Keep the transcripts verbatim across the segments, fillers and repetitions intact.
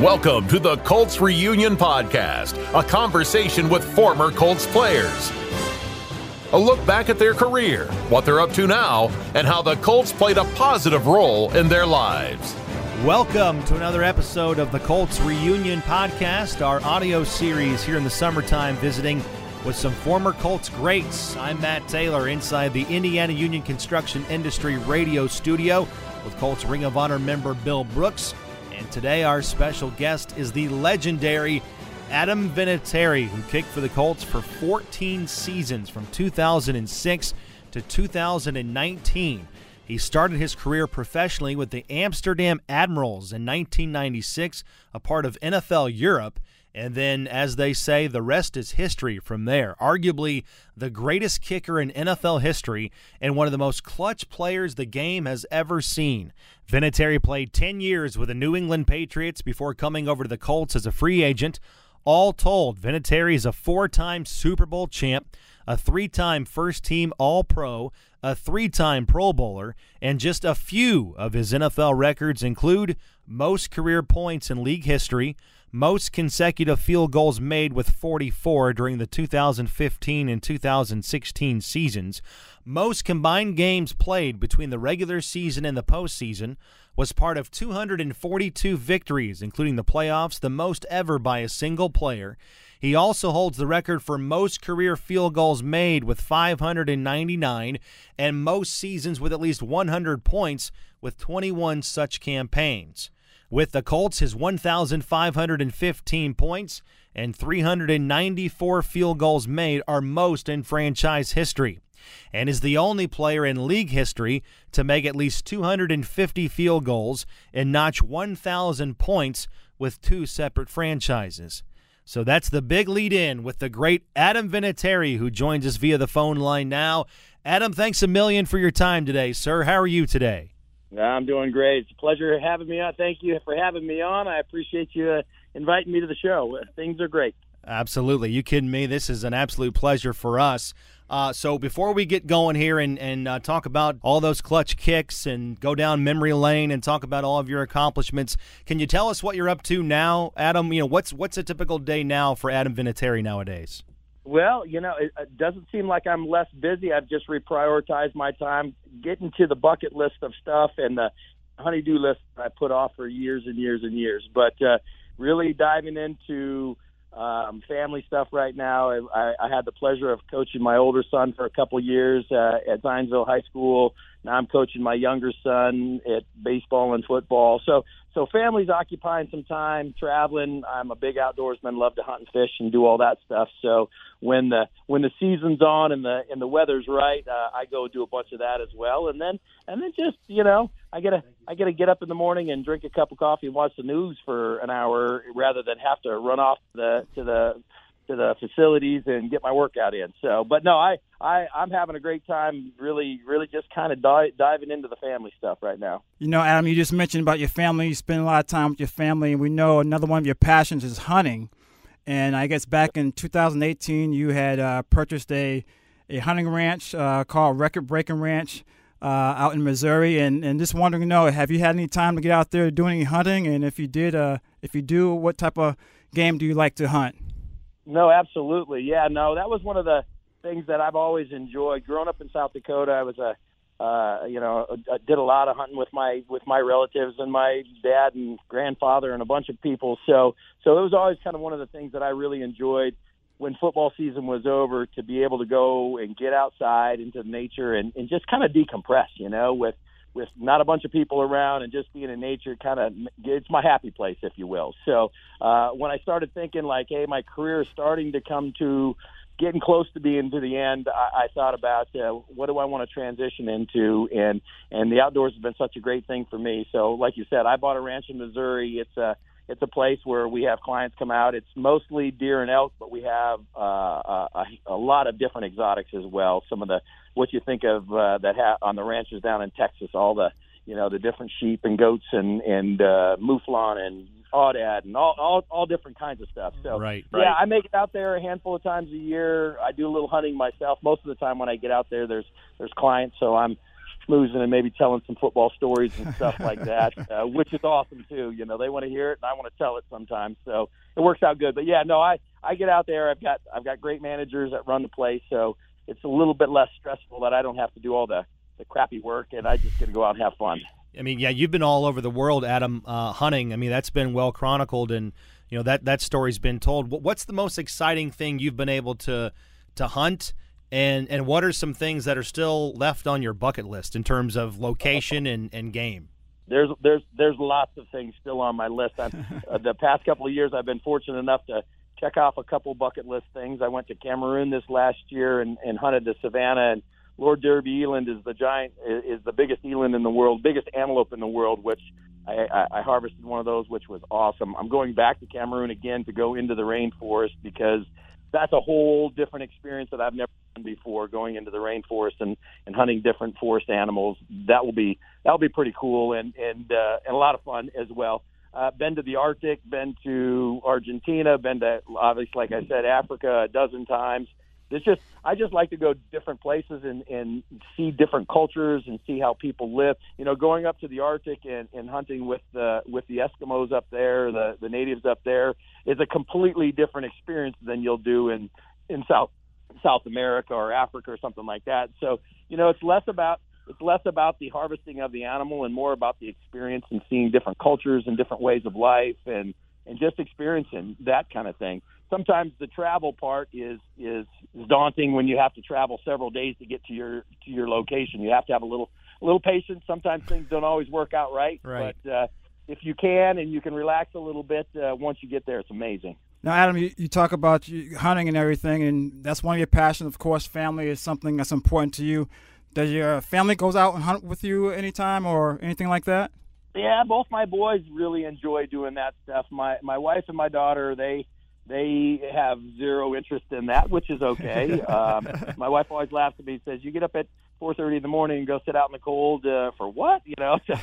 Welcome to the Colts Reunion Podcast, a conversation with former Colts players. A look back at their career, what they're up to now, and how the Colts played a positive role in their lives. Welcome to another episode of the Colts Reunion Podcast, our audio series here in the summertime, visiting with some former Colts greats. I'm Matt Taylor inside the Indiana Union Construction Industry Radio Studio with Colts Ring of Honor member Bill Brooks. And today our special guest is the legendary Adam Vinatieri, who kicked for the Colts for fourteen seasons from two thousand six to two thousand nineteen. He started his career professionally with the Amsterdam Admirals in nineteen ninety-six, a part of N F L Europe. And then, as they say, the rest is history from there. Arguably the greatest kicker in N F L history and one of the most clutch players the game has ever seen. Vinatieri played ten years with the New England Patriots before coming over to the Colts as a free agent. All told, Vinatieri is a four-time Super Bowl champ, a three-time first-team All-Pro, a three-time Pro Bowler, and just a few of his N F L records include most career points in league history, most consecutive field goals made with forty-four during the two thousand fifteen and two thousand sixteen seasons, most combined games played between the regular season and the postseason, was part of two hundred forty-two victories, including the playoffs, the most ever by a single player. He also holds the record for most career field goals made with five hundred ninety-nine and most seasons with at least one hundred points with twenty-one such campaigns. With the Colts, his one thousand five hundred fifteen points and three hundred ninety-four field goals made are most in franchise history, and is the only player in league history to make at least two hundred fifty field goals and notch one thousand points with two separate franchises. So that's the big lead-in with the great Adam Vinatieri, who joins us via the phone line now. Adam, thanks a million for your time today, sir. How are you today? I'm doing great. It's a pleasure having me on. Thank you for having me on. I appreciate you uh, inviting me to the show. Things are great. Absolutely. You kidding me? This is an absolute pleasure for us. Uh, so before we get going here and, and uh, talk about all those clutch kicks and go down memory lane and talk about all of your accomplishments, can you tell us what you're up to now, Adam? You know, what's what's a typical day now for Adam Vinatieri nowadays? Well, you know, it, it doesn't seem like I'm less busy. I've just reprioritized my time, getting to the bucket list of stuff and the honey-do list that I put off for years and years and years. But uh, really diving into um, family stuff right now. I, I had the pleasure of coaching my older son for a couple of years uh, at Zinesville High School. Now I'm coaching my younger son at baseball and football. So, so family's occupying some time, traveling. I'm a big outdoorsman, love to hunt and fish and do all that stuff. So when the when the season's on and the and the weather's right, uh, I go do a bunch of that as well. And then and then just you know, I gotta I gotta get up in the morning and drink a cup of coffee and watch the news for an hour rather than have to run off the to the. to the facilities and get my workout in. So, but no, I, I, I'm having a great time really, really just kind of di- diving into the family stuff right now. You know, Adam, you just mentioned about your family. You spend a lot of time with your family, and we know another one of your passions is hunting. And I guess back in two thousand eighteen, you had uh, purchased a, a hunting ranch uh, called Record Breaking Ranch uh, out in Missouri. And, and just wondering, you know, have you had any time to get out there doing any hunting? And if you did, uh, if you do, what type of game do you like to hunt? No, absolutely. Yeah, no, that was one of the things that I've always enjoyed. Growing up in South Dakota, I was a, uh, you know, I did a lot of hunting with my with my relatives and my dad and grandfather and a bunch of people. So, so it was always kind of one of the things that I really enjoyed when football season was over, to be able to go and get outside into nature and, and just kind of decompress, you know, with, with not a bunch of people around and just being in nature. Kind of, it's my happy place, if you will. So uh, when I started thinking like, hey, my career is starting to come to getting close to being to the end, I, I thought about uh, what do I want to transition into? And, and the outdoors has been such a great thing for me. So like you said, I bought a ranch in Missouri. It's a, it's a place where we have clients come out. It's mostly deer and elk, but we have uh, a, a lot of different exotics as well. Some of the, what you think of uh, that ha- on the ranches down in Texas, all the, you know, the different sheep and goats and, and uh, mouflon and audad and all, all, all different kinds of stuff. So, right, right. Yeah, I make it out there a handful of times a year. I do a little hunting myself. Most of the time when I get out there, there's, there's clients. So I'm, schmoozing and maybe telling some football stories and stuff like that, uh, which is awesome too. You know, they want to hear it and I want to tell it sometimes. So it works out good. But yeah, no, I, I get out there. I've got, I've got great managers that run the place. So it's a little bit less stressful that I don't have to do all the, the crappy work, and I just get to go out and have fun. I mean, yeah, you've been all over the world, Adam, uh, hunting. I mean, that's been well chronicled, and you know that that story's been told. What's the most exciting thing you've been able to to hunt, and and what are some things that are still left on your bucket list in terms of location and, and game? There's there's there's lots of things still on my list. Uh, the past couple of years, I've been fortunate enough to check off a couple bucket list things. I went to Cameroon this last year and, and hunted the savannah, and Lord Derby Eland is the giant, is the biggest eland in the world, biggest antelope in the world, which I, I, I harvested one of those, which was awesome. I'm going back to Cameroon again to go into the rainforest, because that's a whole different experience that I've never done before, going into the rainforest and, and hunting different forest animals. That will be that will be pretty cool and and, uh, and a lot of fun as well. Uh, been to the Arctic, been to Argentina, been to, obviously, like I said, Africa a dozen times. It's just, I just like to go different places and, and see different cultures and see how people live. You know, going up to the Arctic and, and hunting with the with the Eskimos up there, the, the natives up there, is a completely different experience than you'll do in, in South South America or Africa or something like that. So, you know, it's less about it's less about the harvesting of the animal and more about the experience and seeing different cultures and different ways of life and, and just experiencing that kind of thing. Sometimes the travel part is, is is daunting when you have to travel several days to get to your to your location. You have to have a little a little patience. Sometimes things don't always work out right. Right. But uh, if you can and you can relax a little bit uh, once you get there, it's amazing. Now, Adam, you, you talk about you, hunting and everything, and that's one of your passions. Of course, family is something that's important to you. Does your family goes out and hunt with you anytime or anything like that? Yeah, both my boys really enjoy doing that stuff. My my wife and my daughter, they – They have zero interest in that, which is okay. Um, my wife always laughs at me and says, you get up at four thirty in the morning and go sit out in the cold uh, for what? You know, so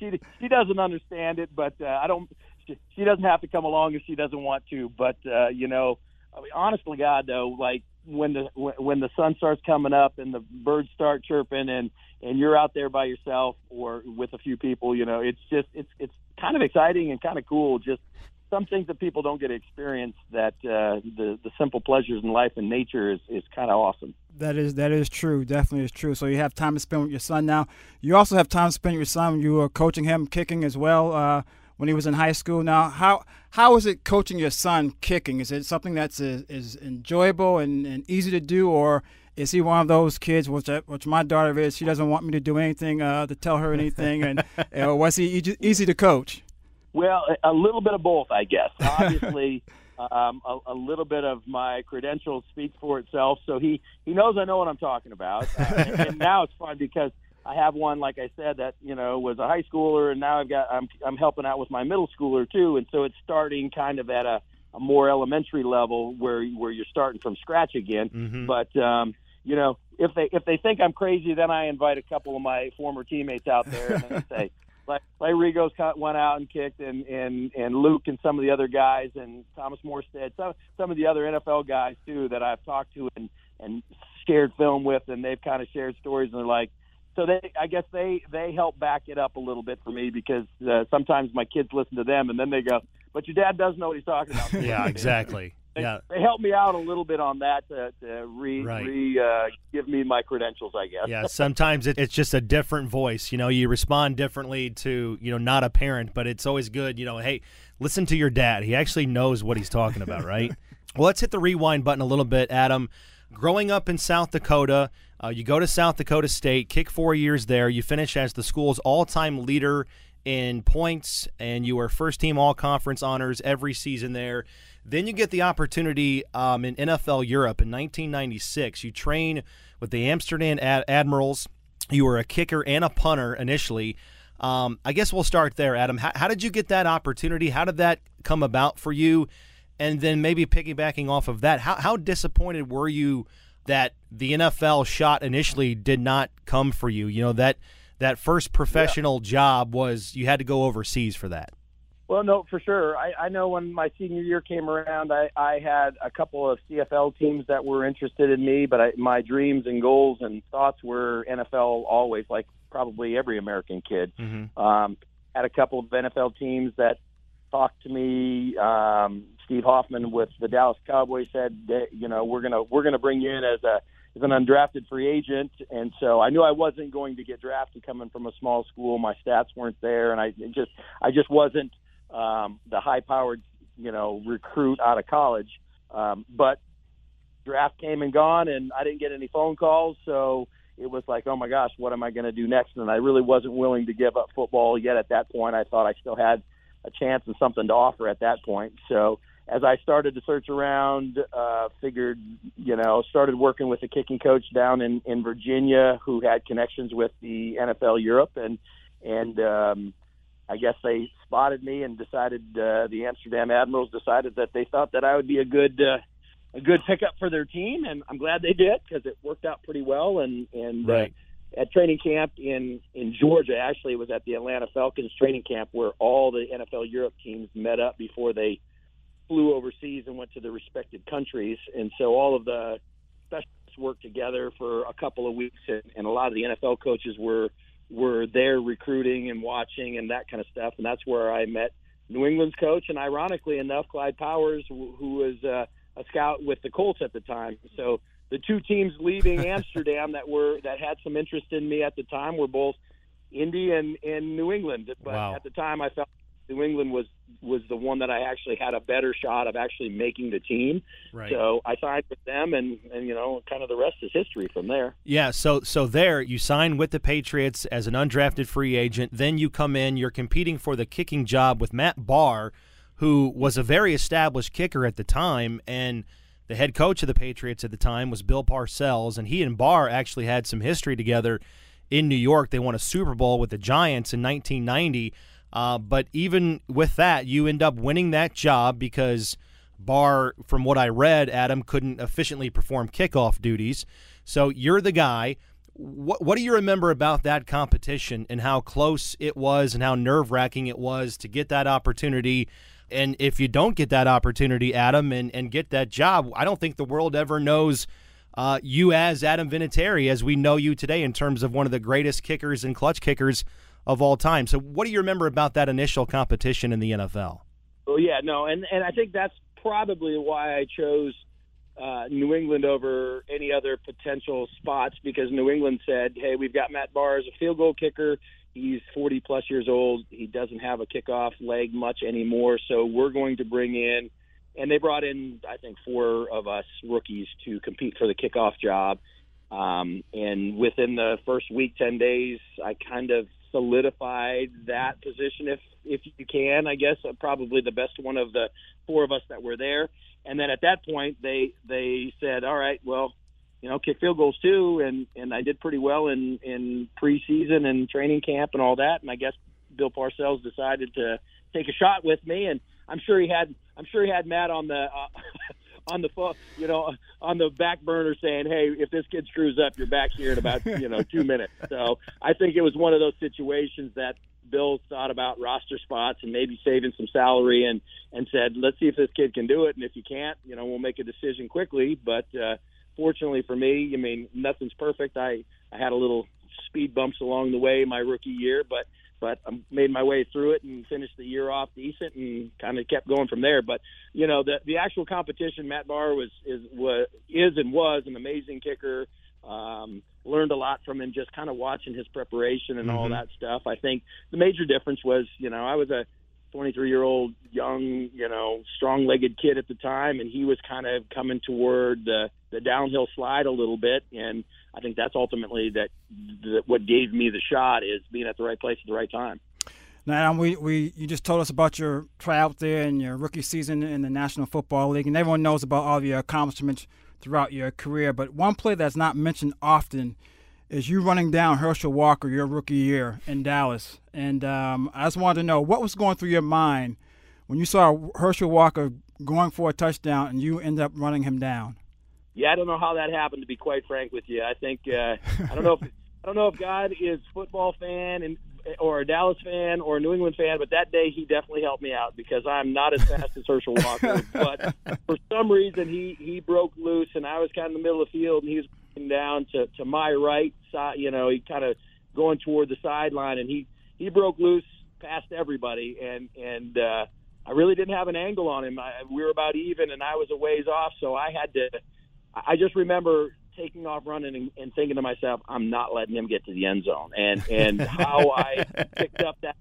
she, she doesn't understand it, but uh, I don't. She, she doesn't have to come along if she doesn't want to. But, uh, you know, I mean, honestly, God, though, like when the when the sun starts coming up and the birds start chirping and, and you're out there by yourself or with a few people, you know, it's just it's it's kind of exciting and kind of cool. Just some things that people don't get to experience, that uh, the the simple pleasures in life and nature is, is kind of awesome. That is that is true. Definitely is true. So you have time to spend with your son now. You also have time to spend with your son when you were coaching him kicking as well uh, when he was in high school. Now, how how is it coaching your son kicking? Is it something that's is, is enjoyable and, and easy to do, or is he one of those kids, which which my daughter is, she doesn't want me to do anything, uh, to tell her anything, and or was he easy, easy to coach? Well, a little bit of both, I guess. Obviously, um, a, a little bit of my credentials speak for itself. So he, he knows I know what I'm talking about. Uh, and, and now it's fun because I have one, like I said, that, you know, was a high schooler, and now I've got I'm I'm helping out with my middle schooler too, and so it's starting kind of at a, a more elementary level where where you're starting from scratch again. Mm-hmm. But um, you know, if they if they think I'm crazy, then I invite a couple of my former teammates out there and then they say, Like Ray Rigo's went out and kicked, and, and, and Luke and some of the other guys, and Thomas Morstead, some some of the other N F L guys too that I've talked to and, and shared film with, and they've kind of shared stories, and they're like, so they I guess they, they help back it up a little bit for me, because uh, sometimes my kids listen to them and then they go, but your dad does know what he's talking about. Yeah, exactly. They, yeah. they helped me out a little bit on that to, to re, right. re uh, give me my credentials, I guess. Yeah, sometimes it, it's just a different voice. You know, you respond differently to, you know, not a parent, but it's always good, you know, hey, listen to your dad. He actually knows what he's talking about, right? Well, let's hit the rewind button a little bit, Adam. Growing up in South Dakota, uh, you go to South Dakota State, kick four years there. You finish as the school's all-time leader in points, and you were first-team all-conference honors every season there. Then you get the opportunity um, in N F L Europe in nineteen ninety-six. You train with the Amsterdam Ad- Admirals. You were a kicker and a punter initially. Um, I guess we'll start there, Adam. How, how did you get that opportunity? How did that come about for you? And then maybe piggybacking off of that, how, how disappointed were you that the N F L shot initially did not come for you? You know, that, that first professional yeah. job was you had to go overseas for that. Well, no, for sure. I, I know when my senior year came around, I, I had a couple of C F L teams that were interested in me, but I, my dreams and goals and thoughts were N F L always. Like probably every American kid. Mm-hmm. Um, had a couple of N F L teams that talked to me. Um, Steve Hoffman with the Dallas Cowboys said, that, you know, we're gonna we're gonna bring you in as a as an undrafted free agent. And so I knew I wasn't going to get drafted coming from a small school. My stats weren't there, and I just I just wasn't um, the high powered you know recruit out of college. Um, but draft came and gone, and I didn't get any phone calls, so it was like, oh my gosh, what am I going to do next? And I really wasn't willing to give up football yet at that point. I thought I still had a chance and something to offer at that point. So as I started to search around, uh, figured, you know, started working with a kicking coach down in, in Virginia who had connections with the N F L Europe. And, and um, I guess they spotted me and decided, uh, the Amsterdam Admirals decided that they thought that I would be a good uh, a good pickup for their team, and I'm glad they did because it worked out pretty well. And, and right. uh, at training camp in, in Georgia, actually, it was at the Atlanta Falcons training camp where all the N F L Europe teams met up before they flew overseas and went to their respective countries. And so all of the specialists worked together for a couple of weeks, and, and a lot of the N F L coaches were were there recruiting and watching and that kind of stuff. And that's where I met New England's coach, and ironically enough, Clyde Powers, who, who was uh, – a scout with the Colts at the time. So the two teams leaving Amsterdam that were that had some interest in me at the time were both Indy and, and New England. But wow. At the time, I felt New England was, was the one that I actually had a better shot of actually making the team. Right. So I signed with them, and, and, you know, kind of the rest is history from there. Yeah, so so there you sign with the Patriots as an undrafted free agent. Then you come in, you're competing for the kicking job with Matt Barr, who was a very established kicker at the time, and the head coach of the Patriots at the time was Bill Parcells, and he and Barr actually had some history together in New York. They won a Super Bowl with the Giants in nineteen ninety, uh, but even with that, you end up winning that job because Barr, from what I read, Adam, couldn't efficiently perform kickoff duties. So you're the guy. What, what do you remember about that competition and how close it was and how nerve-wracking it was to get that opportunity? And if you don't get that opportunity, Adam, and, and get that job, I don't think the world ever knows uh, you as Adam Vinatieri as we know you today in terms of one of the greatest kickers and clutch kickers of all time. So what do you remember about that initial competition in the N F L? Well, yeah, no, and, and I think that's probably why I chose uh, New England over any other potential spots, because New England said, hey, we've got Matt Barr as a field goal kicker. He's forty-plus years old. He doesn't have a kickoff leg much anymore, so we're going to bring in – and they brought in, I think, four of us rookies to compete for the kickoff job. Um, and within the first week, ten days, I kind of solidified that position, if if you can, I guess. I'm probably the best one of the four of us that were there. And then at that point, they they said, all right, well – you know, kick field goals too, and, and I did pretty well in, in preseason and training camp and all that. And I guess Bill Parcells decided to take a shot with me, and I'm sure he had I'm sure he had Matt on the uh, on the you know on the back burner saying, hey, if this kid screws up, you're back here in about you know two minutes. So I think it was one of those situations that Bill thought about roster spots and maybe saving some salary, and and said, let's see if this kid can do it, and if he can't, you know, we'll make a decision quickly, but. Uh, Fortunately for me, I mean, nothing's perfect. I, I had a little speed bumps along the way my rookie year, but but I made my way through it and finished the year off decent and kind of kept going from there. But, you know, the the actual competition, Matt Barr was is was, is and was an amazing kicker. Um, learned a lot from him just kind of watching his preparation and mm-hmm. all that stuff. I think the major difference was, you know, I was a twenty-three-year-old, young, you know, strong-legged kid at the time, and he was kind of coming toward the, the downhill slide a little bit, and I think that's ultimately that, that what gave me the shot is being at the right place at the right time. Now, we, we you just told us about your tryout there and your rookie season in the National Football League, and everyone knows about all of your accomplishments throughout your career, but one play that's not mentioned often is you running down Herschel Walker your rookie year in Dallas. And um, I just wanted to know, what was going through your mind when you saw Herschel Walker going for a touchdown and you end up running him down? Yeah, I don't know how that happened, to be quite frank with you. I think uh, I don't know if I don't know if God is a football fan and or a Dallas fan or a New England fan, but that day he definitely helped me out because I'm not as fast as Herschel Walker. But for some reason he, he broke loose, and I was kind of in the middle of the field, and he was down to, to my right side. You know, he kind of going toward the sideline, and he, he broke loose past everybody, and and uh, I really didn't have an angle on him. I, we were about even, and I was a ways off, so I had to – I just remember taking off running and, and thinking to myself, I'm not letting him get to the end zone. And, and how I picked up that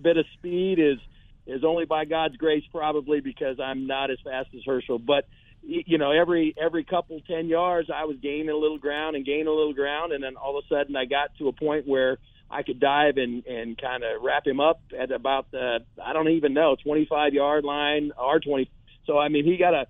bit of speed is is only by God's grace, probably, because I'm not as fast as Herschel. But, you know, every every couple ten yards, I was gaining a little ground and gaining a little ground, and then all of a sudden I got to a point where I could dive and, and kind of wrap him up at about the, I don't even know, twenty-five-yard line or twenty. So, I mean, he got a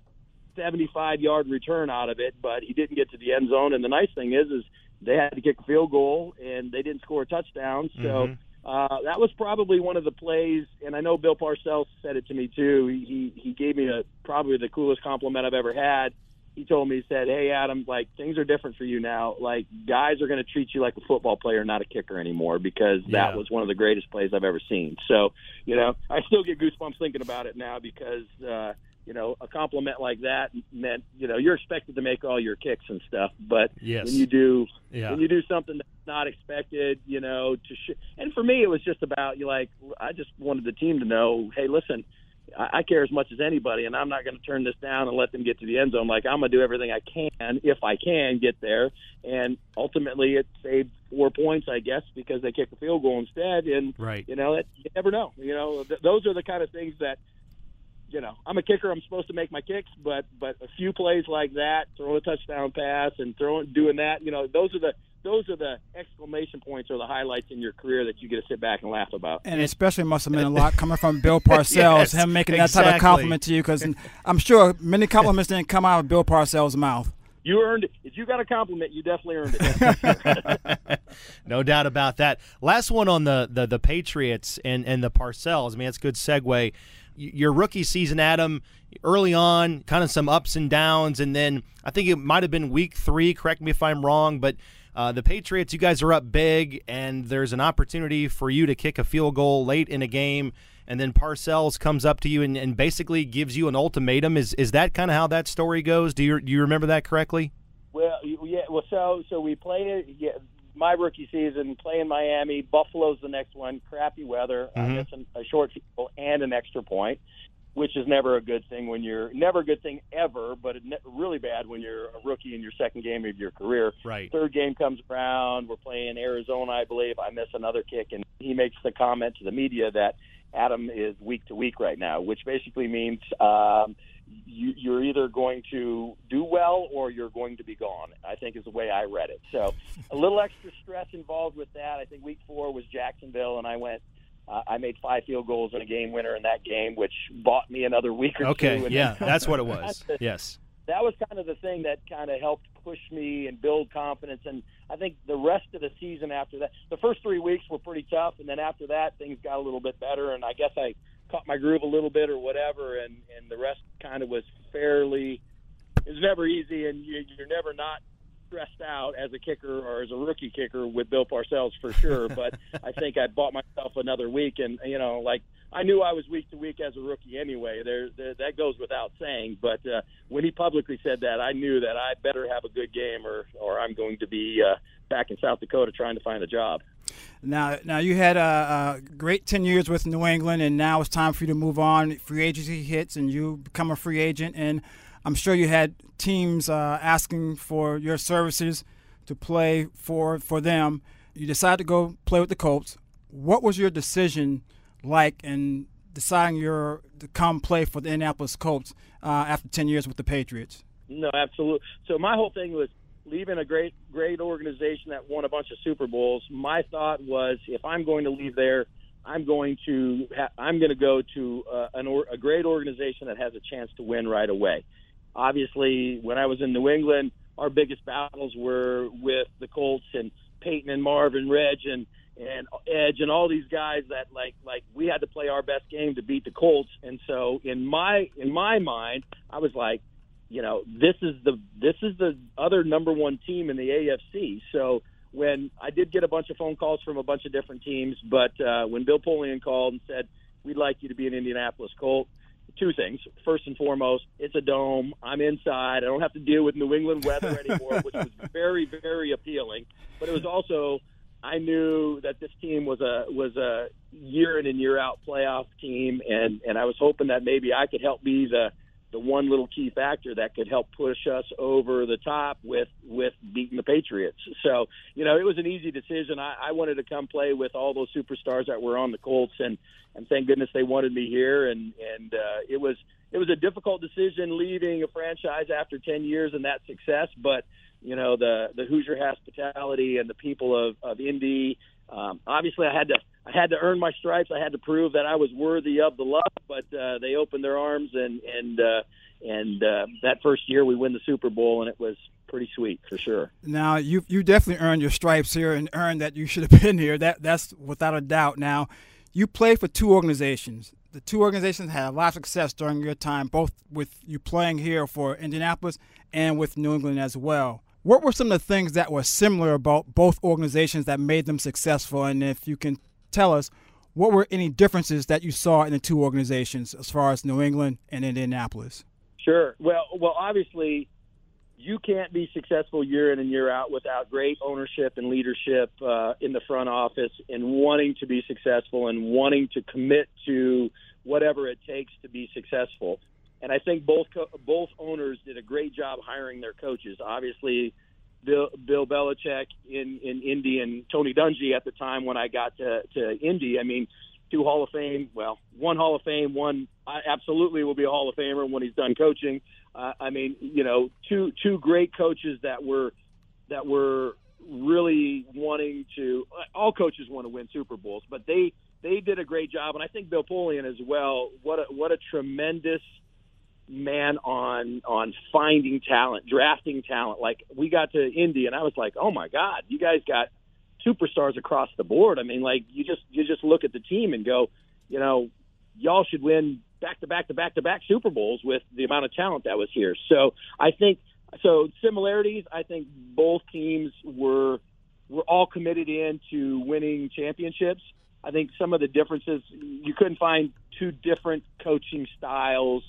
seventy-five-yard return out of it, but he didn't get to the end zone. And the nice thing is, is they had to kick a field goal, and they didn't score a touchdown. So mm-hmm. uh, that was probably one of the plays, and I know Bill Parcells said it to me too. He, he gave me a, probably the coolest compliment I've ever had. He told me, he said, hey, Adam, like, things are different for you now. Like, guys are going to treat you like a football player, not a kicker anymore, because that yeah. was one of the greatest plays I've ever seen. So, you know, I still get goosebumps thinking about it now because, uh, you know, a compliment like that meant, you know, you're expected to make all your kicks and stuff. But yes. when you do yeah. when you do something that's not expected, you know, to sh- and for me, it was just about, you like, I just wanted the team to know, hey, listen, I care as much as anybody, and I'm not going to turn this down and let them get to the end zone. Like, I'm going to do everything I can, if I can, get there. And ultimately, it saved four points, I guess, because they kicked a field goal instead. And, right. you know, it, you never know. You know, th- those are the kind of things that, you know, I'm a kicker. I'm supposed to make my kicks, but but a few plays like that, throwing a touchdown pass and throwing doing that, you know, those are the – those are the exclamation points or the highlights in your career that you get to sit back and laugh about. And especially must have been a lot coming from Bill Parcells, yes, him making exactly. that type of compliment to you, because I'm sure many compliments didn't come out of Bill Parcells' mouth. You earned it. If you got a compliment, you definitely earned it. No doubt about that. Last one on the, the, the Patriots and, and the Parcells. I mean, that's a good segue. Your rookie season, Adam, early on, kind of some ups and downs, and then I think it might have been week three, correct me if I'm wrong, but Uh, the Patriots, you guys are up big, and there's an opportunity for you to kick a field goal late in a game, and then Parcells comes up to you and, and basically gives you an ultimatum. Is is that kind of how that story goes? Do you do you remember that correctly? Well, yeah. Well, so so we played it. Yeah, my rookie season, play in Miami. Buffalo's the next one. Crappy weather. Mm-hmm. I guess a short field goal and an extra point, which is never a good thing when you're – never a good thing ever, but ne- really bad when you're a rookie in your second game of your career. Right. Third game comes around. We're playing Arizona, I believe. I miss another kick, and he makes the comment to the media that Adam is week to week right now, which basically means um, you, you're either going to do well or you're going to be gone, I think is the way I read it. So a little extra stress involved with that. I think week four was Jacksonville, and I went – Uh, I made five field goals in a game winner in that game, which bought me another week or okay, two. Okay, yeah, that's what it was. Yes. That was kind of the thing that kind of helped push me and build confidence. And I think the rest of the season after that, the first three weeks were pretty tough. And then after that, things got a little bit better. And I guess I caught my groove a little bit or whatever. And, and the rest kind of was fairly, it was never easy. And you, you're never not stressed out as a kicker or as a rookie kicker with Bill Parcells for sure, but I think I bought myself another week, and you know, like I knew I was week to week as a rookie anyway. There, there that goes without saying. But uh, when he publicly said that, I knew that I better have a good game, or or I'm going to be uh, back in South Dakota trying to find a job. Now, now you had a, a great ten years with New England, and now it's time for you to move on. Free agency hits, and you become a free agent, and I'm sure you had teams uh, asking for your services to play for for them. You decided to go play with the Colts. What was your decision like in deciding your, to come play for the Indianapolis Colts uh, after ten years with the Patriots? No, absolutely. So my whole thing was leaving a great, great organization that won a bunch of Super Bowls. My thought was, if I'm going to leave there, I'm going to ha- I'm going to go to uh, an or- a great organization that has a chance to win right away. Obviously, when I was in New England, our biggest battles were with the Colts and Peyton and Marvin, Reg and, and Edge and all these guys that like like we had to play our best game to beat the Colts. And so in my in my mind, I was like, you know, this is the this is the other number one team in the A F C. So when I did get a bunch of phone calls from a bunch of different teams, but uh, when Bill Polian called and said, we'd like you to be an Indianapolis Colt, two things. First and foremost, it's a dome. I'm inside. I don't have to deal with New England weather anymore, which was very, very appealing. But it was also I knew that this team was a was a year in and year out playoff team, and, and I was hoping that maybe I could help be the, the one little key factor that could help push us over the top with, with beating the Patriots. So, you know, it was an easy decision. I, I wanted to come play with all those superstars that were on the Colts, and, and thank goodness they wanted me here. And, and uh, it was it was a difficult decision leaving a franchise after ten years and that success, but you know, the, the Hoosier hospitality and the people of, of Indy. Um, obviously I had to, I had to earn my stripes. I had to prove that I was worthy of the love, but uh, they opened their arms and, and, uh, and uh, that first year we win the Super Bowl, and it was pretty sweet for sure. Now you, you definitely earned your stripes here and earned that you should have been here. That that's without a doubt. Now you played for two organizations. The two organizations had a lot of success during your time, both with you playing here for Indianapolis and with New England as well. What were some of the things that were similar about both organizations that made them successful? And if you can tell us, what were any differences that you saw in the two organizations as far as New England and Indianapolis? Sure. Well, well, obviously, you can't be successful year in and year out without great ownership and leadership uh, in the front office and wanting to be successful and wanting to commit to whatever it takes to be successful. And I think both co- both owners did a great job hiring their coaches. Obviously, Bill, Bill Belichick in, in Indy and Tony Dungy at the time when I got to, to Indy. I mean, two Hall of Fame, well, one Hall of Fame, one I absolutely will be a Hall of Famer when he's done coaching. Uh, I mean, you know, two two great coaches that were that were really wanting to – all coaches want to win Super Bowls, but they, they did a great job. And I think Bill Polian as well, what a, what a tremendous – man on on finding talent, drafting talent. Like, we got to Indy and I was like, oh my God, you guys got superstars across the board. I mean, like, you just you just look at the team and go, you know, y'all should win back to back to back to back Super Bowls with the amount of talent that was here. So I think so similarities. I think both teams were were all committed into winning championships. I think some of the differences, you couldn't find two different coaching styles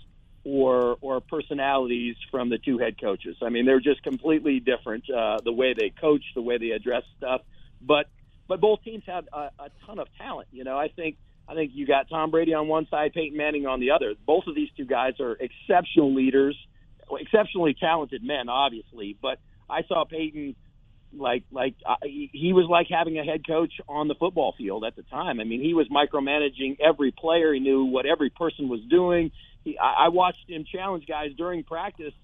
or or personalities from the two head coaches. I mean, they're just completely different, uh, the way they coach, the way they address stuff. But but both teams had a, a ton of talent. You know, I think I think you got Tom Brady on one side, Peyton Manning on the other. Both of these two guys are exceptional leaders, exceptionally talented men, obviously. But I saw Peyton like like uh, he, he was like having a head coach on the football field at the time. I mean, he was micromanaging every player. He knew what every person was doing. I watched him challenge guys during practice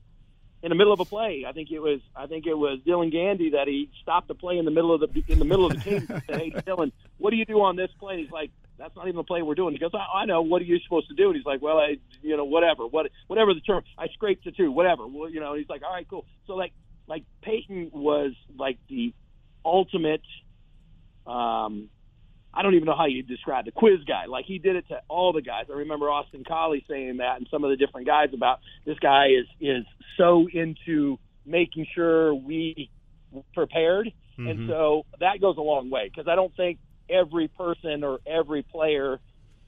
in the middle of a play. I think it was I think it was Dylan Gandy that he stopped the play in the middle of the in the middle of the game and said, "Hey Dylan, what do you do on this play?" And he's like, "That's not even a play we're doing." He goes, I, "I know. What are you supposed to do?" And he's like, "Well, I you know whatever what whatever the term I scraped the two whatever well you know." And he's like, "All right, cool." So like like Peyton was like the ultimate. Um, I don't even know how you describe the quiz guy. Like, he did it to all the guys. I remember Austin Collie saying that and some of the different guys about this guy is, is so into making sure we prepared. Mm-hmm. And so that goes a long way because I don't think every person or every player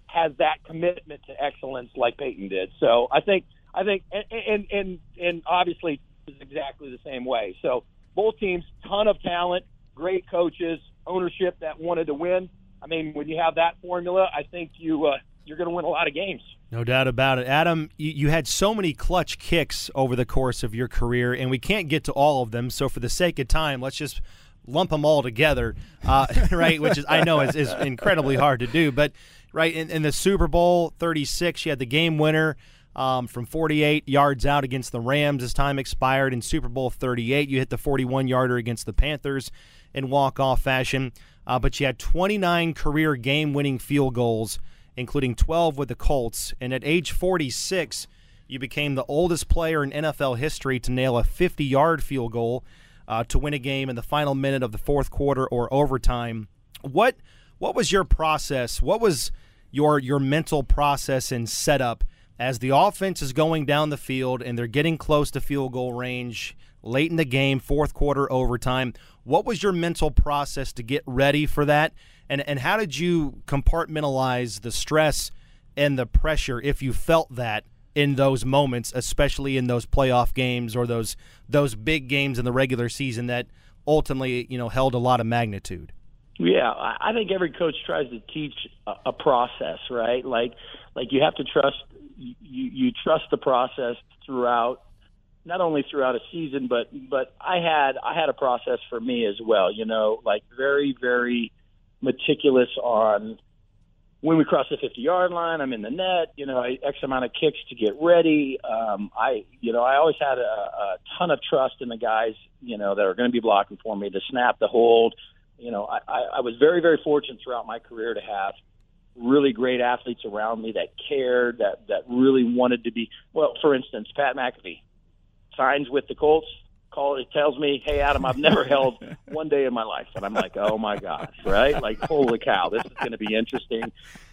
has that commitment to excellence like Peyton did. So I think, I think, and, and, and obviously it's exactly the same way. So both teams, ton of talent, great coaches, ownership that wanted to win. I mean, when you have that formula, I think you, uh, you're going to win a lot of games. No doubt about it. Adam, you, you had so many clutch kicks over the course of your career, and we can't get to all of them. So for the sake of time, let's just lump them all together, uh, right, which is I know is, is incredibly hard to do. But, right, in, in the Super Bowl thirty-six, you had the game winner um, from forty-eight yards out against the Rams as time expired. In Super Bowl thirty-eight, you hit the forty-one-yarder against the Panthers in walk-off fashion. Uh, but you had twenty-nine career game-winning field goals, including twelve with the Colts. And at age forty-six, you became the oldest player in N F L history to nail a fifty-yard field goal uh, to win a game in the final minute of the fourth quarter or overtime. What what was your process? What was your your mental process and setup as the offense is going down the field and they're getting close to field goal range late in the game, fourth quarter overtime? What was your mental process to get ready for that? And and how did you compartmentalize the stress and the pressure, if you felt that, in those moments, especially in those playoff games or those those big games in the regular season that ultimately, you know, held a lot of magnitude? Yeah, I think every coach tries to teach a process, right? Like, like you have to trust you, you trust the process throughout, not only throughout a season, but but I had I had a process for me as well. You know, like very very meticulous on when we cross the fifty-yard line, I'm in the net. You know, X amount of kicks to get ready. Um, I you know I always had a, a ton of trust in the guys, you know, that are going to be blocking for me, to snap, the hold. You know, I, I was very, very fortunate throughout my career to have really great athletes around me that cared, that, that really wanted to be. Well, for instance, Pat McAfee signs with the Colts, call, it tells me, "Hey, Adam, I've never held one day in my life." And I'm like, oh, my gosh, right? Like, holy cow, this is going to be interesting.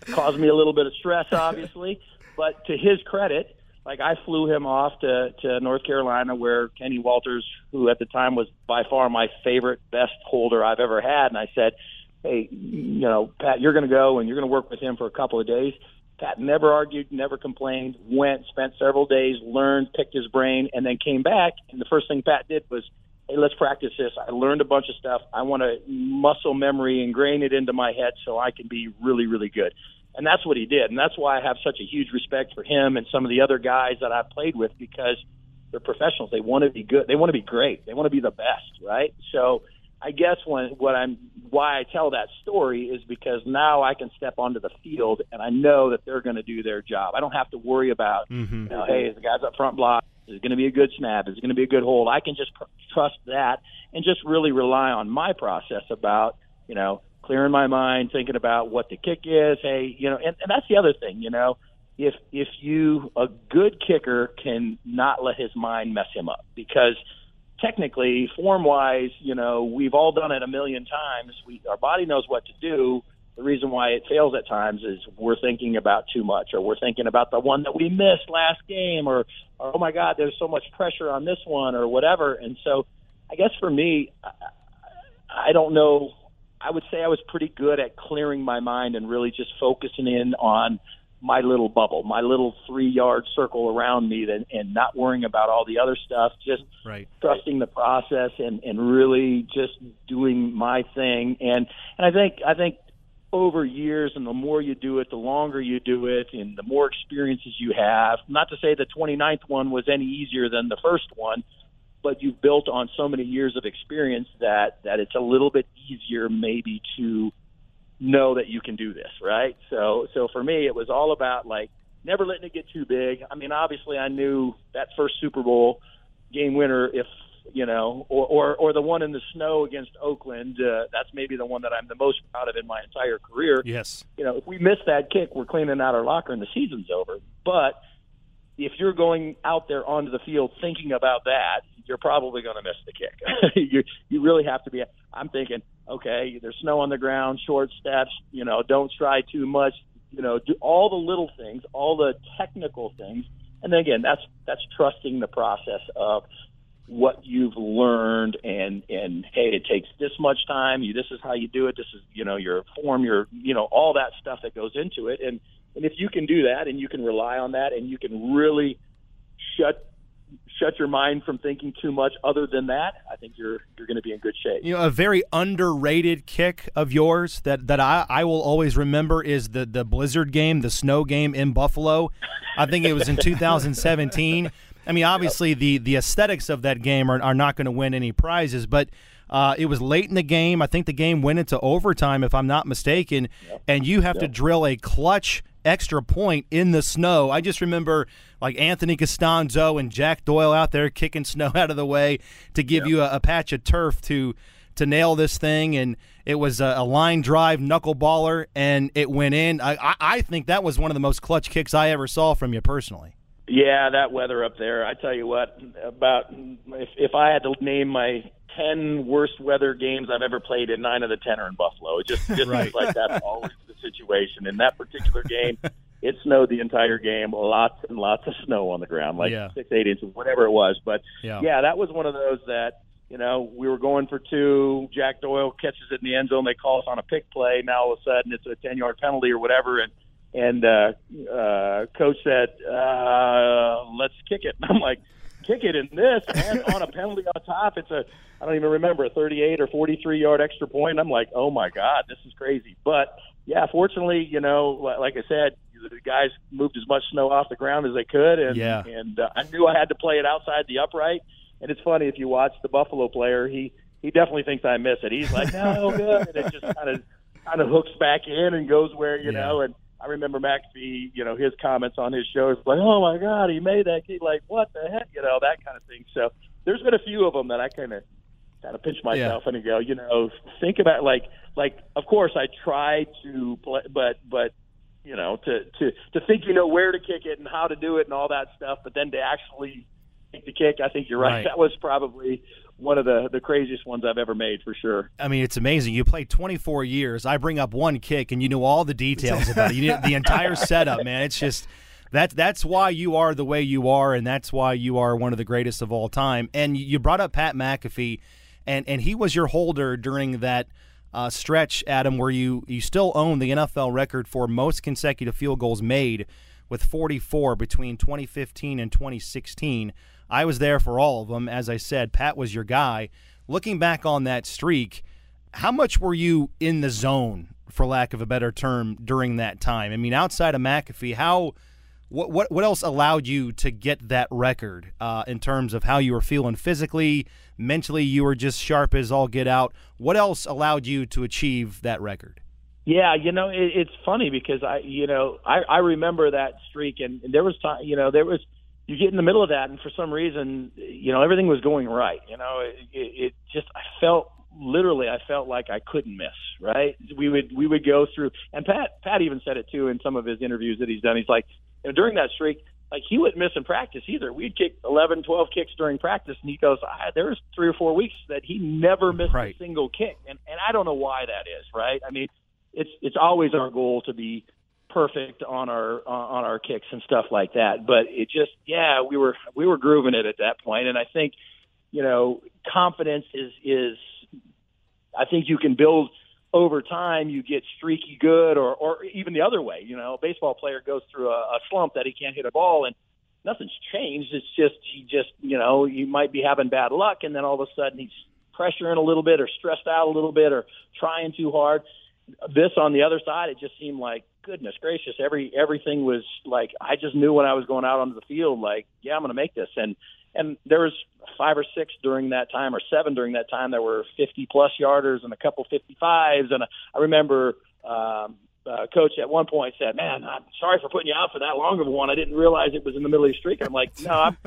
Caused me a little bit of stress, obviously. But to his credit, like, I flew him off to, to North Carolina, where Kenny Walters, who at the time was by far my favorite, best holder I've ever had, and I said, "Hey, you know, Pat, you're going to go, and you're going to work with him for a couple of days." Pat never argued, never complained, went, spent several days, learned, picked his brain, and then came back, and the first thing Pat did was, "Hey, let's practice this. I learned a bunch of stuff. I want to muscle memory, ingrain it into my head so I can be really, really good." And that's what he did, and that's why I have such a huge respect for him and some of the other guys that I've played with, because they're professionals. They want to be good. They want to be great. They want to be the best, right? So I guess when, what I'm, why I tell that story is because now I can step onto the field, and I know that they're going to do their job. I don't have to worry about, mm-hmm. you know, hey, is the guy's up front block? Is it going to be a good snap? Is it going to be a good hold? I can just pr- trust that and just really rely on my process about, you know, clearing my mind, thinking about what the kick is. Hey, you know, and, and that's the other thing, you know, if if you, a good kicker can not let his mind mess him up, because technically, form-wise, you know, we've all done it a million times. We, our body knows what to do. The reason why it fails at times is we're thinking about too much, or we're thinking about the one that we missed last game, or, or oh, my God, there's so much pressure on this one, or whatever. And so I guess for me, I, I don't know. I would say I was pretty good at clearing my mind and really just focusing in on my little bubble, my little three-yard circle around me, and, and not worrying about all the other stuff, just right. trusting the process and, and really just doing my thing. And and I think I think over years, and the more you do it, the longer you do it, and the more experiences you have, not to say the twenty-ninth one was any easier than the first one, but you've built on so many years of experience that, that it's a little bit easier maybe to know that you can do this, right? So so for me, it was all about, like, never letting it get too big. I mean, obviously I knew that first Super Bowl game winner, if, you know, or or, or the one in the snow against Oakland, uh, that's maybe the one that I'm the most proud of in my entire career. Yes. You know, if we miss that kick, we're cleaning out our locker and the season's over. But if you're going out there onto the field thinking about that, you're probably going to miss the kick. you you really have to be – I'm thinking, okay, there's snow on the ground, short steps, you know, don't try too much, you know, do all the little things, all the technical things. And then, again, that's that's trusting the process of what you've learned, and, and hey, it takes this much time. You, this is how you do it. This is, you know, your form, your, you know, all that stuff that goes into it. And, and if you can do that, and you can rely on that, and you can really shut – shut your mind from thinking too much other than that, I think you're you're going to be in good shape. You know, a very underrated kick of yours that, that I, I will always remember is the, the blizzard game, the snow game in Buffalo. I think it was in two thousand seventeen. I mean, obviously yep. the, the aesthetics of that game are, are not going to win any prizes, but uh, it was late in the game. I think the game went into overtime, if I'm not mistaken, yep. and you have yep. to drill a clutch extra point in the snow. I just remember, like, Anthony Costanzo and Jack Doyle out there kicking snow out of the way to give yep. you a, a patch of turf to to nail this thing, and it was a, a line drive knuckleballer, and it went in. I, I, I think that was one of the most clutch kicks I ever saw from you personally. Yeah, that weather up there, I tell you what, about if, if I had to name my ten worst weather games I've ever played in, nine of the ten are in Buffalo. It just, just right. like that's always the situation. In that particular game, it snowed the entire game, lots and lots of snow on the ground, like yeah. six, eight inches, whatever it was. But, yeah. yeah, that was one of those that, you know, we were going for two. Jack Doyle catches it in the end zone. They call us on a pick play. Now, all of a sudden, it's a ten-yard penalty or whatever, and And uh, uh, coach said, uh, let's kick it. And I'm like, kick it in this, and on a penalty on top, it's a, I don't even remember, a thirty-eight or forty-three yard extra point. I'm like, oh my God, this is crazy. But yeah, fortunately, you know, like I said, the guys moved as much snow off the ground as they could, and yeah. and uh, I knew I had to play it outside the upright. And it's funny, if you watch the Buffalo player, he he definitely thinks I miss it. He's like, no, good, and it just kind of kind of hooks back in and goes where you yeah. know. And I remember McAfee, you know, his comments on his show is like, oh my God, he made that key, like what the heck, you know, that kind of thing. So there's been a few of them that I kind of kind of pinch myself yeah. and go, you know, think about like like of course I try to play, but but. you know, to, to, to think you know where to kick it and how to do it and all that stuff, but then to actually make the kick, I think you're right. right. That was probably one of the, the craziest ones I've ever made, for sure. I mean, it's amazing. You played twenty-four years. I bring up one kick, and you know all the details about it. You know, the entire setup, man. It's just that, that's why you are the way you are, and that's why you are one of the greatest of all time. And you brought up Pat McAfee, and, and he was your holder during that Uh, stretch, Adam, where you, you still own the N F L record for most consecutive field goals made with forty-four between twenty fifteen and twenty sixteen. I was there for all of them. As I said, Pat was your guy. Looking back on that streak, how much were you in the zone, for lack of a better term, during that time? I mean, outside of McAfee, how what what, what else allowed you to get that record uh, in terms of how you were feeling physically? Mentally, you were just sharp as all get out. What else allowed you to achieve that record? Yeah, you know, it, it's funny because I, you know, I, I remember that streak, and, and there was time, you know, there was, you get in the middle of that, and for some reason, you know, everything was going right. You know, it, it just, I felt literally, I felt like I couldn't miss. Right? We would, we would go through, and Pat, Pat even said it too in some of his interviews that he's done. He's like, you know, during that streak, like, he wouldn't miss in practice either. We'd kick eleven, twelve kicks during practice, and he goes, I, there was three or four weeks that he never missed right. a single kick. And and I don't know why that is, right? I mean, it's it's always our goal to be perfect on our on our kicks and stuff like that. But it just, yeah, we were we were grooving it at that point. And I think, you know, confidence is is I think you can build over time. You get streaky good, or, or even the other way, you know, a baseball player goes through a, a slump that he can't hit a ball, and nothing's changed. It's just, he just, you know, you might be having bad luck, and then all of a sudden he's pressuring a little bit, or stressed out a little bit, or trying too hard. This, on the other side, it just seemed like, goodness gracious, every, everything was like, I just knew when I was going out onto the field, like, yeah, I'm going to make this. And, and there was five or six during that time, or seven during that time, there were fifty-plus yarders and a couple fifty-fives. And I remember um, uh, Coach at one point said, man, I'm sorry for putting you out for that long of one. I didn't realize it was in the middle of the streak. I'm like, no, I'm,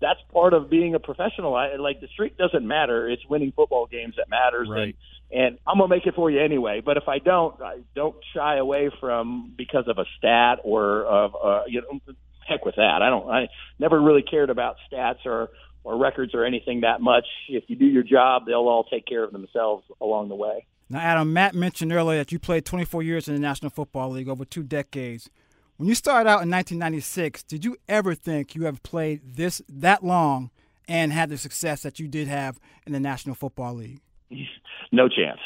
that's part of being a professional. I, like, the streak doesn't matter. It's winning football games that matters. Right. And, and I'm going to make it for you anyway. But if I don't, I don't shy away from, because of a stat or, of uh, you know, heck with that. I don't, I never really cared about stats or, or records or anything that much. If you do your job, they'll all take care of themselves along the way. Now, Adam, Matt mentioned earlier that you played twenty-four years in the National Football League, over two decades. When you started out in nineteen ninety-six, did you ever think you have played this that long and had the success that you did have in the National Football League? No chance.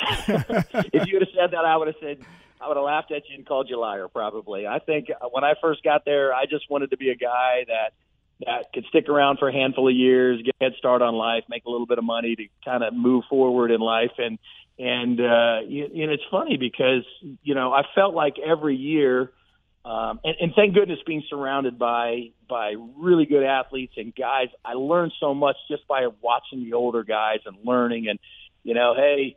If you would have said that, I would have said, I would have laughed at you and called you a liar, probably. I think when I first got there, I just wanted to be a guy that that could stick around for a handful of years, get a head start on life, make a little bit of money to kind of move forward in life. And and uh, you, you know, it's funny because, you know, I felt like every year, um, and, and thank goodness being surrounded by by really good athletes and guys, I learned so much just by watching the older guys and learning. And, you know, hey,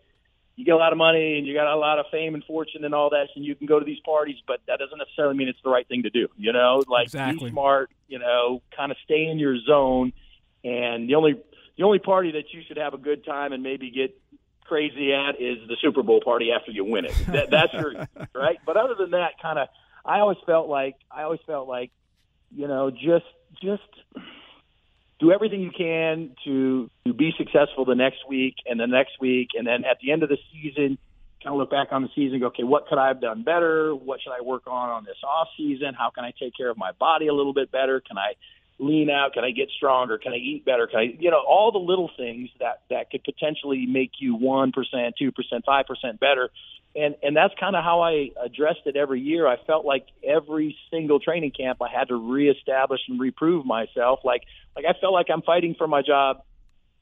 you get a lot of money and you got a lot of fame and fortune and all that, and you can go to these parties, but that doesn't necessarily mean it's the right thing to do. You know, like, exactly. Be smart, you know, kind of stay in your zone. And the only, the only party that you should have a good time and maybe get crazy at is the Super Bowl party after you win it. That, that's your, right. But other than that, kind of, I always felt like, I always felt like, you know, just, just do everything you can to, to be successful the next week and the next week. And then at the end of the season, kind of look back on the season and go, okay, what could I have done better? What should I work on on this off season? How can I take care of my body a little bit better? Can I lean out? Can I get stronger? Can I eat better? Can I, you know, all the little things that, that could potentially make you one percent, two percent, five percent better. And and that's kind of how I addressed it every year. I felt like every single training camp I had to reestablish and reprove myself. Like like I felt like I'm fighting for my job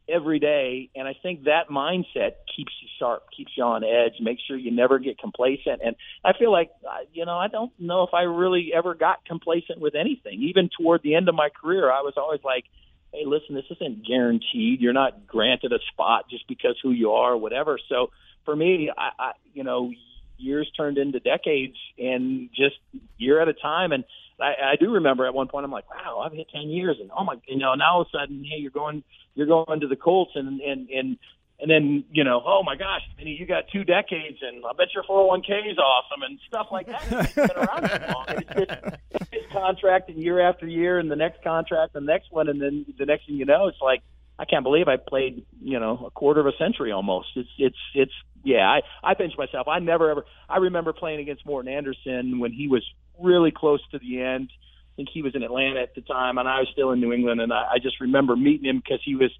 every day, and I think that mindset keeps you sharp, keeps you on edge, makes sure you never get complacent. And I feel like, you know, I don't know if I really ever got complacent with anything. Even toward the end of my career, I was always like, hey, listen, this isn't guaranteed. You're not granted a spot just because who you are or whatever. So for me, I, I, you know, years turned into decades and just year at a time. And I, I do remember at one point, I'm like, wow, I've hit ten years. And, oh, my, you know, now all of a sudden, hey, you're going you're going to the Colts. And, and, and, and then, you know, oh, my gosh, you got two decades. And I bet your four oh one k is awesome and stuff like that. Been around that long. It's just, it's just contract and year after year and the next contract and the next one. And then the next thing you know, it's like, I can't believe I played, you know, a quarter of a century almost. It's, it's, it's, yeah, I, I pinch myself. I never ever, I remember playing against Morton Anderson when he was really close to the end. I think he was in Atlanta at the time, and I was still in New England. And I, I just remember meeting him because he was,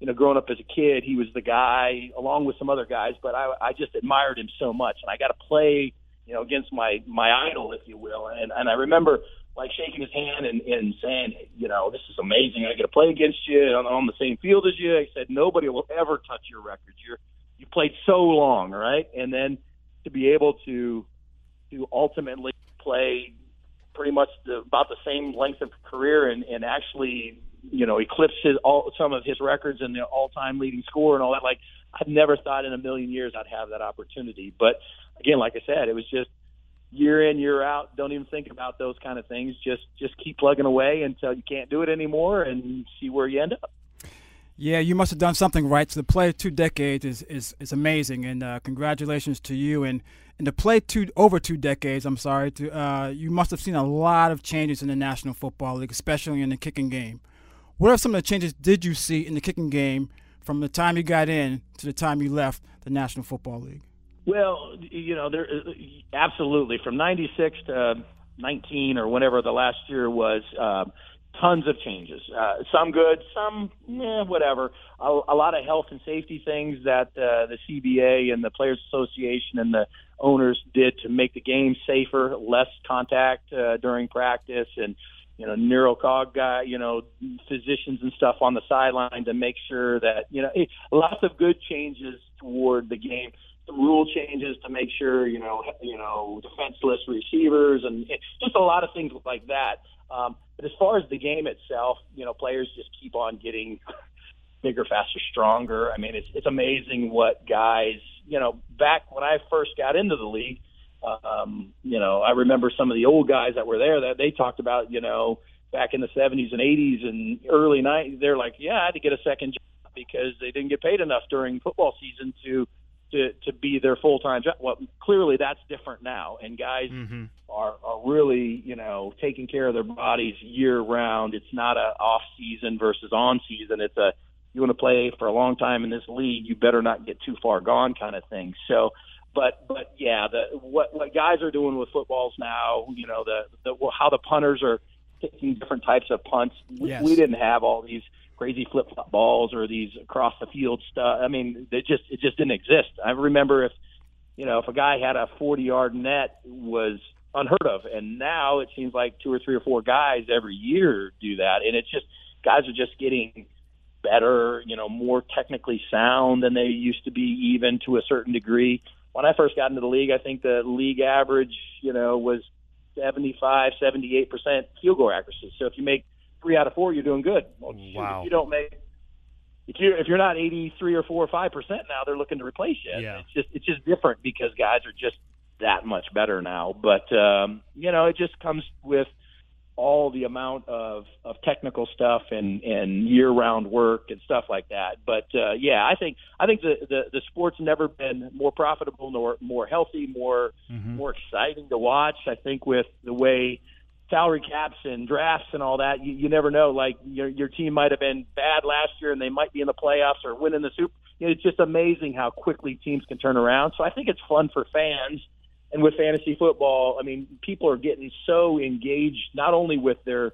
you know, growing up as a kid, he was the guy along with some other guys, but I, I just admired him so much. And I got to play, you know, against my, my idol, if you will. And, and I remember, like, shaking his hand and, and saying, you know, this is amazing. I get to play against you on, on the same field as you. I said, nobody will ever touch your record. You're, you played so long, right? And then to be able to to ultimately play pretty much the, about the same length of career and, and actually, you know, eclipse his, all, some of his records and the all-time leading scorer and all that. Like, I've never thought in a million years I'd have that opportunity. But, again, like I said, it was just, year in, year out, don't even think about those kind of things. Just just keep plugging away until you can't do it anymore and see where you end up. Yeah, you must have done something right. So to play two decades is, is, is amazing, and uh, congratulations to you. And, and to play two over two decades, I'm sorry, to, uh, you must have seen a lot of changes in the National Football League, especially in the kicking game. What are some of the changes did you see in the kicking game from the time you got in to the time you left the National Football League? Well, you know, there absolutely from ninety-six to nineteen or whenever the last year was, uh, tons of changes. Uh, some good, some eh, whatever. A, a lot of health and safety things that uh, the C B A and the Players Association and the owners did to make the game safer, less contact uh, during practice, and you know, neurocog guy, you know, physicians and stuff on the sideline to make sure that you know, it, lots of good changes toward the game. Some rule changes to make sure, you know, you know, defenseless receivers and just a lot of things like that. Um, but as far as the game itself, you know, players just keep on getting bigger, faster, stronger. I mean, it's it's amazing what guys, you know, back when I first got into the league, um, you know, I remember some of the old guys that were there that they talked about, you know, back in the seventies and eighties and early nineties, they're like, yeah, I had to get a second job because they didn't get paid enough during football season to to to be their full-time job. Well, clearly that's different now, and guys mm-hmm. are, are really, you know, taking care of their bodies year-round. It's not a off-season versus on-season. It's a you want to play for a long time in this league, you better not get too far gone kind of thing. So, but, but yeah, the what, what guys are doing with footballs now, you know, the, the how the punters are taking different types of punts. We, yes. we didn't have all these crazy flip-flop balls or these across-the-field stuff. I mean, they just it just didn't exist. I remember if, you know, if a guy had a forty-yard net was unheard of, and now it seems like two or three or four guys every year do that, and it's just guys are just getting better, you know, more technically sound than they used to be even to a certain degree. When I first got into the league, I think the league average, you know, was seventy-five, seventy-eight percent field goal accuracy. So if you make three out of four, you're doing good. Well, wow. If you don't make, if you if you're not eighty-three or four or five percent now, they're looking to replace you. Yeah. It's just it's just different because guys are just that much better now. But um, you know, it just comes with all the amount of, of technical stuff and, and year-round work and stuff like that. But uh, yeah, I think I think the, the, the sport's never been more profitable, nor more healthy, more mm-hmm. more exciting to watch. I think with the way salary caps and drafts and all that, you, you never know. Like your your team might have been bad last year and they might be in the playoffs or winning the Super. You know, it's just amazing how quickly teams can turn around. So I think it's fun for fans. And with fantasy football, I mean, people are getting so engaged not only with their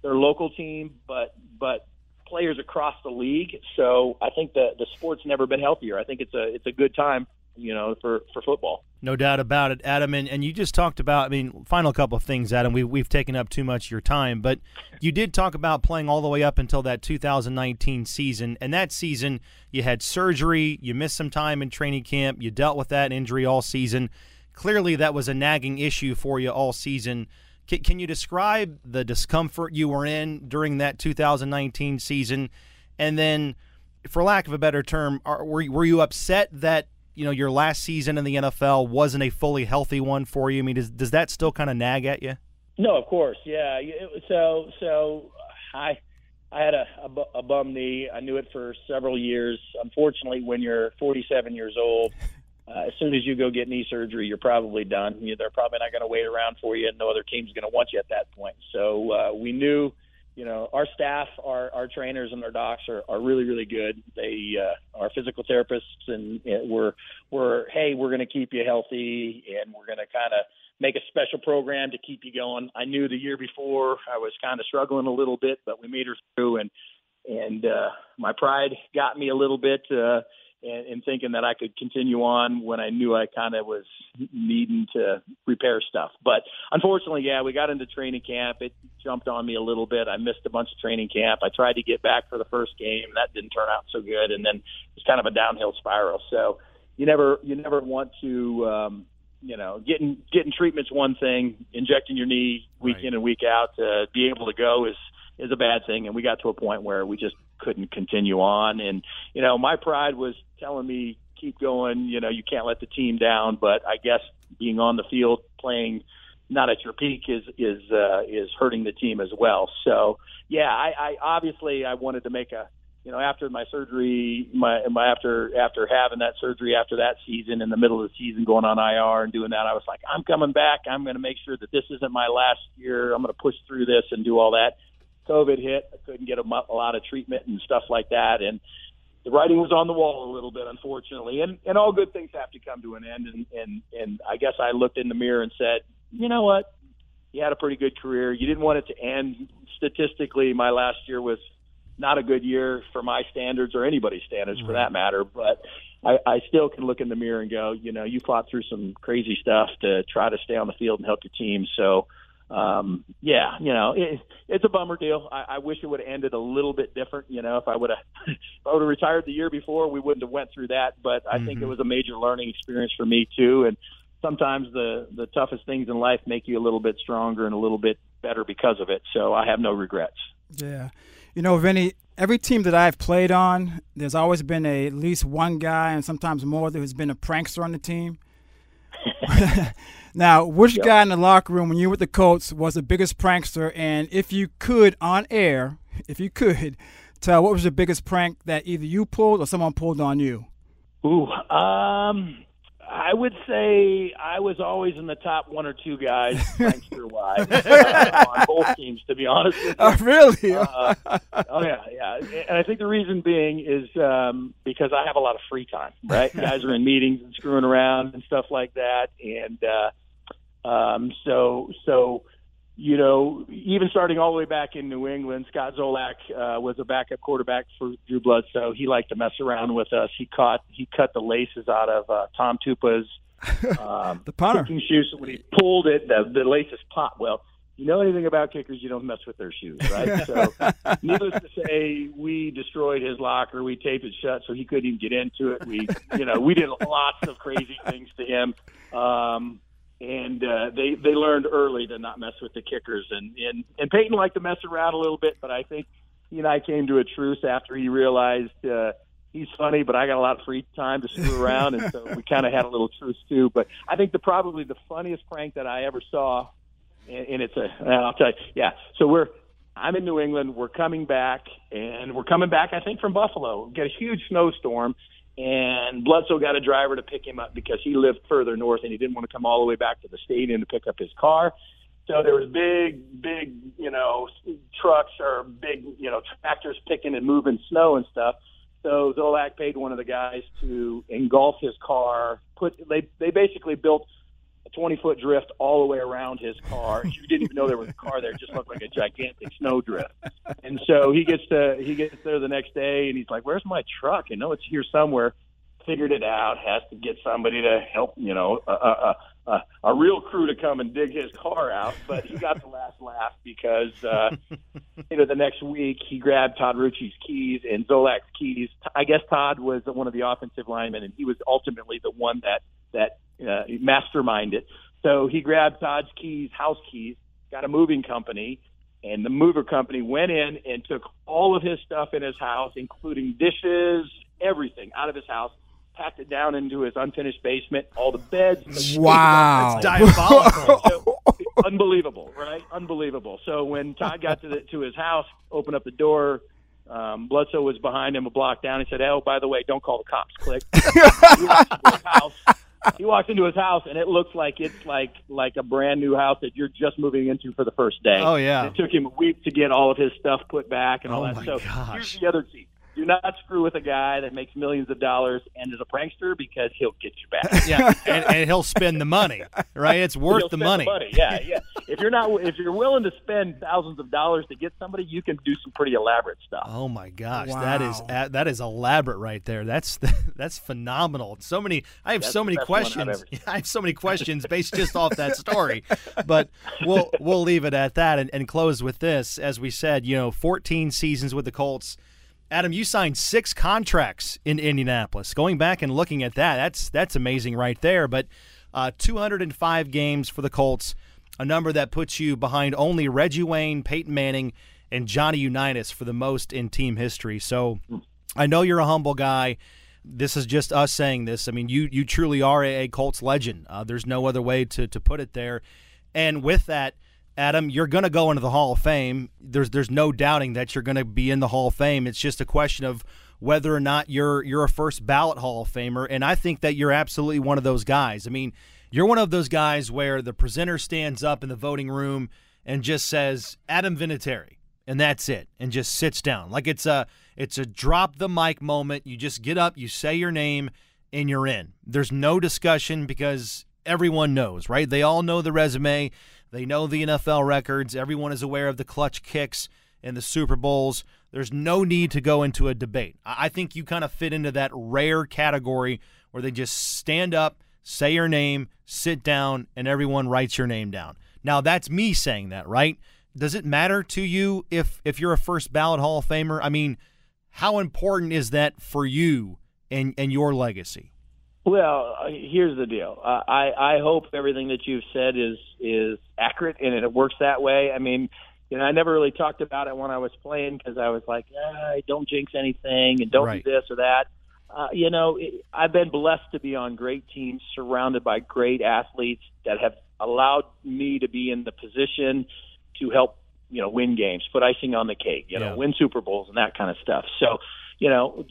their local team, but but players across the league. So I think the the sport's never been healthier. I think it's a it's a good time, you know, for, for football. No doubt about it, Adam. And, and you just talked about, I mean, final couple of things, Adam. We, we've taken up too much of your time, but you did talk about playing all the way up until that two thousand nineteen season. And that season, you had surgery, you missed some time in training camp, you dealt with that injury all season. Clearly, that was a nagging issue for you all season. Can, can you describe the discomfort you were in during that two thousand nineteen season? And then, for lack of a better term, are, were, were you upset that, you know, your last season in the N F L wasn't a fully healthy one for you? I mean, does, does that still kind of nag at you? No, of course. Yeah. It, so, so I, I had a, a, a bum knee. I knew it for several years. Unfortunately, when you're forty-seven years old, uh, as soon as you go get knee surgery, you're probably done. You, they're probably not going to wait around for you, and no other team's going to want you at that point. So uh, we knew, you know, our staff, our, our trainers and our docs are, are really, really good. They, uh, our physical therapists, and you know, we're, we're, hey, we're going to keep you healthy, and we're going to kind of make a special program to keep you going. I knew the year before I was kind of struggling a little bit, but we made her through, and, and, uh, my pride got me a little bit, uh, and, and thinking that I could continue on when I knew I kind of was needing to repair stuff. But unfortunately, yeah, we got into training camp. It jumped on me a little bit. I missed a bunch of training camp. I tried to get back for the first game. That didn't turn out so good. And then it was kind of a downhill spiral. So you never, you never want to, um, you know, getting, getting treatment's one thing, injecting your knee week right. in and week out to be able to go is, is a bad thing. And we got to a point where we just couldn't continue on. And, you know, my pride was telling me, keep going, you know, you can't let the team down. But I guess being on the field playing not at your peak is, is, uh, is hurting the team as well. So, yeah, I, I obviously I wanted to make a, you know, after my surgery, my, my after, after having that surgery, after that season, in the middle of the season, going on I R and doing that, I was like, I'm coming back. I'm going to make sure that this isn't my last year. I'm going to push through this and do all that. COVID hit. I couldn't get a, a lot of treatment and stuff like that. And the writing was on the wall a little bit, unfortunately. And, and all good things have to come to an end. And, and, and I guess I looked in the mirror and said, you know what? You had a pretty good career. You didn't want it to end. Statistically, my last year was not a good year for my standards or anybody's standards mm-hmm. for that matter. But I, I still can look in the mirror and go, you know, you fought through some crazy stuff to try to stay on the field and help your team. So, Um, yeah, you know, it, it's a bummer deal. I, I wish it would have ended a little bit different. You know, if I would have, if I would have retired the year before, we wouldn't have went through that. But I mm-hmm. think it was a major learning experience for me too. And sometimes the, the toughest things in life make you a little bit stronger and a little bit better because of it. So I have no regrets. Yeah. You know, Vinny, every team that I've played on, there's always been a, at least one guy, and sometimes more, that has been a prankster on the team. Now, which yep. guy in the locker room when you were with the Colts was the biggest prankster? And if you could, on air, if you could, tell what was the biggest prank that either you pulled or someone pulled on you? Ooh, um, I would say I was always in the top one or two guys, prankster-wise, uh, on both teams, to be honest with you. Oh, really? uh, oh, yeah, yeah. And I think the reason being is um, because I have a lot of free time, right? Guys are in meetings and screwing around and stuff like that. And uh, Um, so, so, you know, even starting all the way back in New England, Scott Zolak, uh, was a backup quarterback for Drew Bledsoe. He liked to mess around with us. He caught, he cut the laces out of, uh, Tom Tupa's, um, the punter kicking shoes. So when he pulled it, the, the laces popped. Well, you know anything about kickers, you don't mess with their shoes, right? So needless to say, we destroyed his locker. We taped it shut so he couldn't even get into it. We, you know, we did lots of crazy things to him. Um, And uh, they, they learned early to not mess with the kickers. And, and, and Peyton liked to mess around a little bit, but I think he and I came to a truce after he realized uh, he's funny, but I got a lot of free time to screw around, and so we kind of had a little truce too. But I think the probably the funniest prank that I ever saw, and, and it's a – I'll tell you, yeah. So we're – I'm in New England. We're coming back, and we're coming back, I think, from Buffalo. We've got a huge snowstorm. And Bledsoe got a driver to pick him up because he lived further north and he didn't want to come all the way back to the stadium to pick up his car. So there was big, big, you know, trucks or big, you know, tractors picking and moving snow and stuff. So Zolak paid one of the guys to engulf his car. Put they they basically built a twenty-foot drift all the way around his car. You didn't even know there was a car there. It just looked like a gigantic snow drift. And so he gets to he gets there the next day, and he's like, where's my truck? I know it's here somewhere. figured it out, has to get somebody to help, you know, a, a, a, a real crew to come and dig his car out. But he got the last laugh because, uh, you know, the next week he grabbed Todd Rucci's keys and Zolak's keys. I guess Todd was one of the offensive linemen, and he was ultimately the one that, that uh, masterminded. So he grabbed Todd's keys, house keys, got a moving company, and the mover company went in and took all of his stuff in his house, including dishes, everything out of his house, packed it down into his unfinished basement, all the beds. Wow. It's diabolical. So, unbelievable, right? Unbelievable. So when Todd got to, the, to his house, opened up the door, um, Bledsoe was behind him a block down. He said, oh, by the way, don't call the cops, click. He walked into his house. He walks into his house, and it looks like it's like like a brand-new house that you're just moving into for the first day. Oh, yeah. It took him a week to get all of his stuff put back and all that. So here's the other team. Do not screw with a guy that makes millions of dollars and is a prankster, because he'll get you back. Yeah, and, and he'll spend the money, right? It's worth the money. the money. Yeah, yeah. If you're not, if you're willing to spend thousands of dollars to get somebody, you can do some pretty elaborate stuff. Oh my gosh, wow. that is that is elaborate right there. That's that's phenomenal. So many. I have that's so many questions. I have so many questions based just off that story, but we'll we'll leave it at that and, and close with this. As we said, you know, fourteen seasons with the Colts. Adam, you signed six contracts in Indianapolis. Going back and looking at that, that's that's amazing right there. But uh, two hundred five games for the Colts, a number that puts you behind only Reggie Wayne, Peyton Manning, and Johnny Unitas for the most in team history. So I know you're a humble guy. This is just us saying this. I mean, you you truly are a, a Colts legend. Uh, there's no other way to, to put it there. And with that, Adam, you're going to go into the Hall of Fame. There's there's no doubting that you're going to be in the Hall of Fame. It's just a question of whether or not you're you're a first ballot Hall of Famer, and I think that you're absolutely one of those guys. I mean, you're one of those guys where the presenter stands up in the voting room and just says, Adam Vinatieri, and that's it, and just sits down. Like it's a it's a drop the mic moment. You just get up, you say your name, and you're in. There's no discussion because everyone knows, right? They all know the resume. They know the N F L records. Everyone is aware of the clutch kicks and the Super Bowls. There's no need to go into a debate. I think you kind of fit into that rare category where they just stand up, say your name, sit down, and everyone writes your name down. Now, that's me saying that, right? Does it matter to you if, if you're a first ballot Hall of Famer? I mean, how important is that for you and, and your legacy? Well, here's the deal. Uh, I, I hope everything that you've said is is accurate and it works that way. I mean, you know, I never really talked about it when I was playing because I was like, ah, don't jinx anything and don't right. do this or that. Uh, you know, it, I've been blessed to be on great teams surrounded by great athletes that have allowed me to be in the position to help, you know, win games, put icing on the cake, you yeah. know, win Super Bowls and that kind of stuff. So, you know,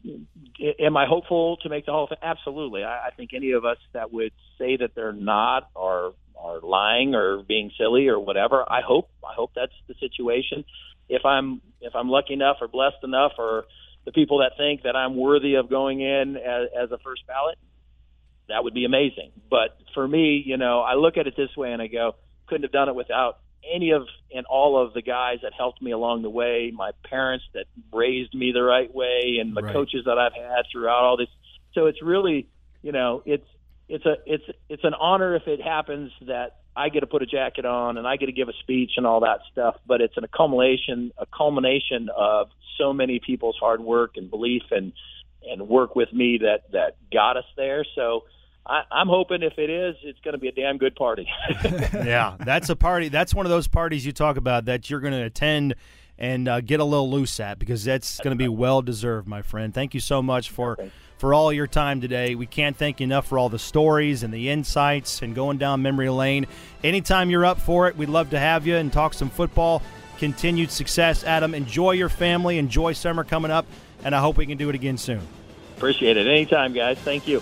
am I hopeful to make the Hall of Fame? Absolutely. I, I think any of us that would say that they're not are are lying or being silly or whatever. I hope I hope that's the situation. If I'm if I'm lucky enough or blessed enough, or the people that think that I'm worthy of going in as, as a first ballot, that would be amazing. But for me, you know, I look at it this way and I go, couldn't have done it without any of and all of the guys that helped me along the way, my parents that raised me the right way, and the right. coaches that I've had throughout all this. So it's really, you know, it's it's a it's it's an honor if it happens that I get to put a jacket on and I get to give a speech and all that stuff. But it's an accumulation a culmination of so many people's hard work and belief and and work with me that that got us there. So I, I'm hoping if it is, it's going to be a damn good party. Yeah, that's a party. That's one of those parties you talk about that you're going to attend and uh, get a little loose at, because that's, that's going to be well-deserved, my friend. Thank you so much for, for all your time today. We can't thank you enough for all the stories and the insights and going down memory lane. Anytime you're up for it, we'd love to have you and talk some football. Continued success, Adam. Enjoy your family. Enjoy summer coming up, and I hope we can do it again soon. Appreciate it. Anytime, guys. Thank you.